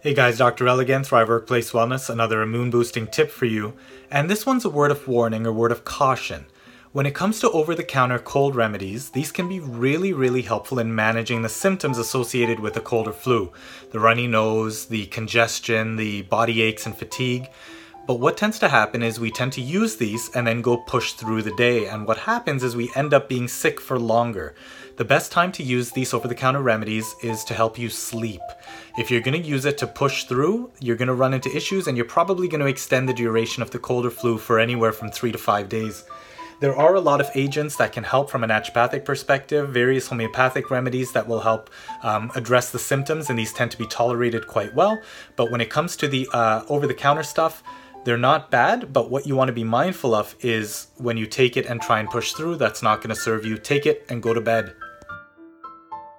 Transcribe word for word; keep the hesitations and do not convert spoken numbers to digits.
Hey guys, Doctor Elegant, Thrive Workplace Wellness, another immune boosting tip for you. And this one's a word of warning, a word of caution. When it comes to over-the-counter cold remedies, these can be really, really helpful in managing the symptoms associated with a cold or flu. The runny nose, the congestion, the body aches and fatigue. But what tends to happen is we tend to use these and then go push through the day, and what happens is we end up being sick for longer. The best time to use these over-the-counter remedies is to help you sleep. If you're going to use it to push through, you're going to run into issues and you're probably going to extend the duration of the cold or flu for anywhere from three to five days. There are a lot of agents that can help from a naturopathic perspective, various homeopathic remedies that will help um, address the symptoms, and these tend to be tolerated quite well. But when it comes to the uh, over-the-counter stuff, they're not bad, but what you want to be mindful of is when you take it and try and push through, that's not going to serve you. Take it and go to bed.